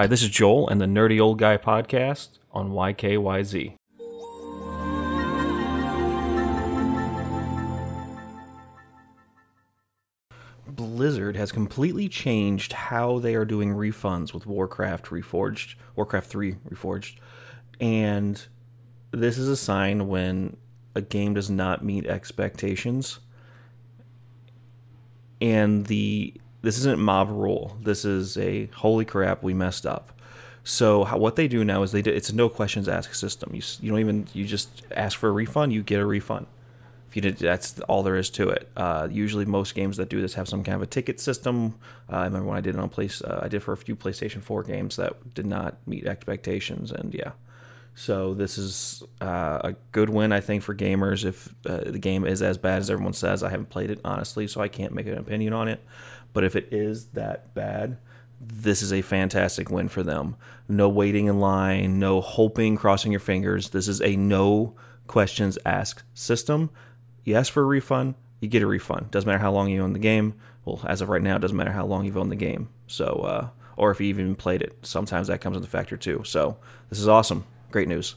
Hi, this is Joel and the Nerdy Old Guy Podcast on YKYZ. Blizzard has completely changed how they are doing refunds with Warcraft 3 Reforged, and this is a sign when a game does not meet expectations. And this isn't mob rule. This is a holy crap, we messed up. So what they do now is it's a no questions asked system. You just ask for a refund, you get a refund. If you did, that's all there is to it. Usually, most games that do this have some kind of a ticket system. I remember when I did it on I did for a few PlayStation 4 games that did not meet expectations, and yeah. So this is a good win, I think, for gamers. If the game is as bad as everyone says, I haven't played it, honestly, so I can't make an opinion on it. But if it is that bad, this is a fantastic win for them. No waiting in line, no hoping, crossing your fingers. This is a no questions asked system. You ask for a refund, you get a refund. Doesn't matter how long you own the game. Well, as of right now, it doesn't matter how long you've owned the game. So, or if you even played it. Sometimes that comes into factor too. So this is awesome. Great news.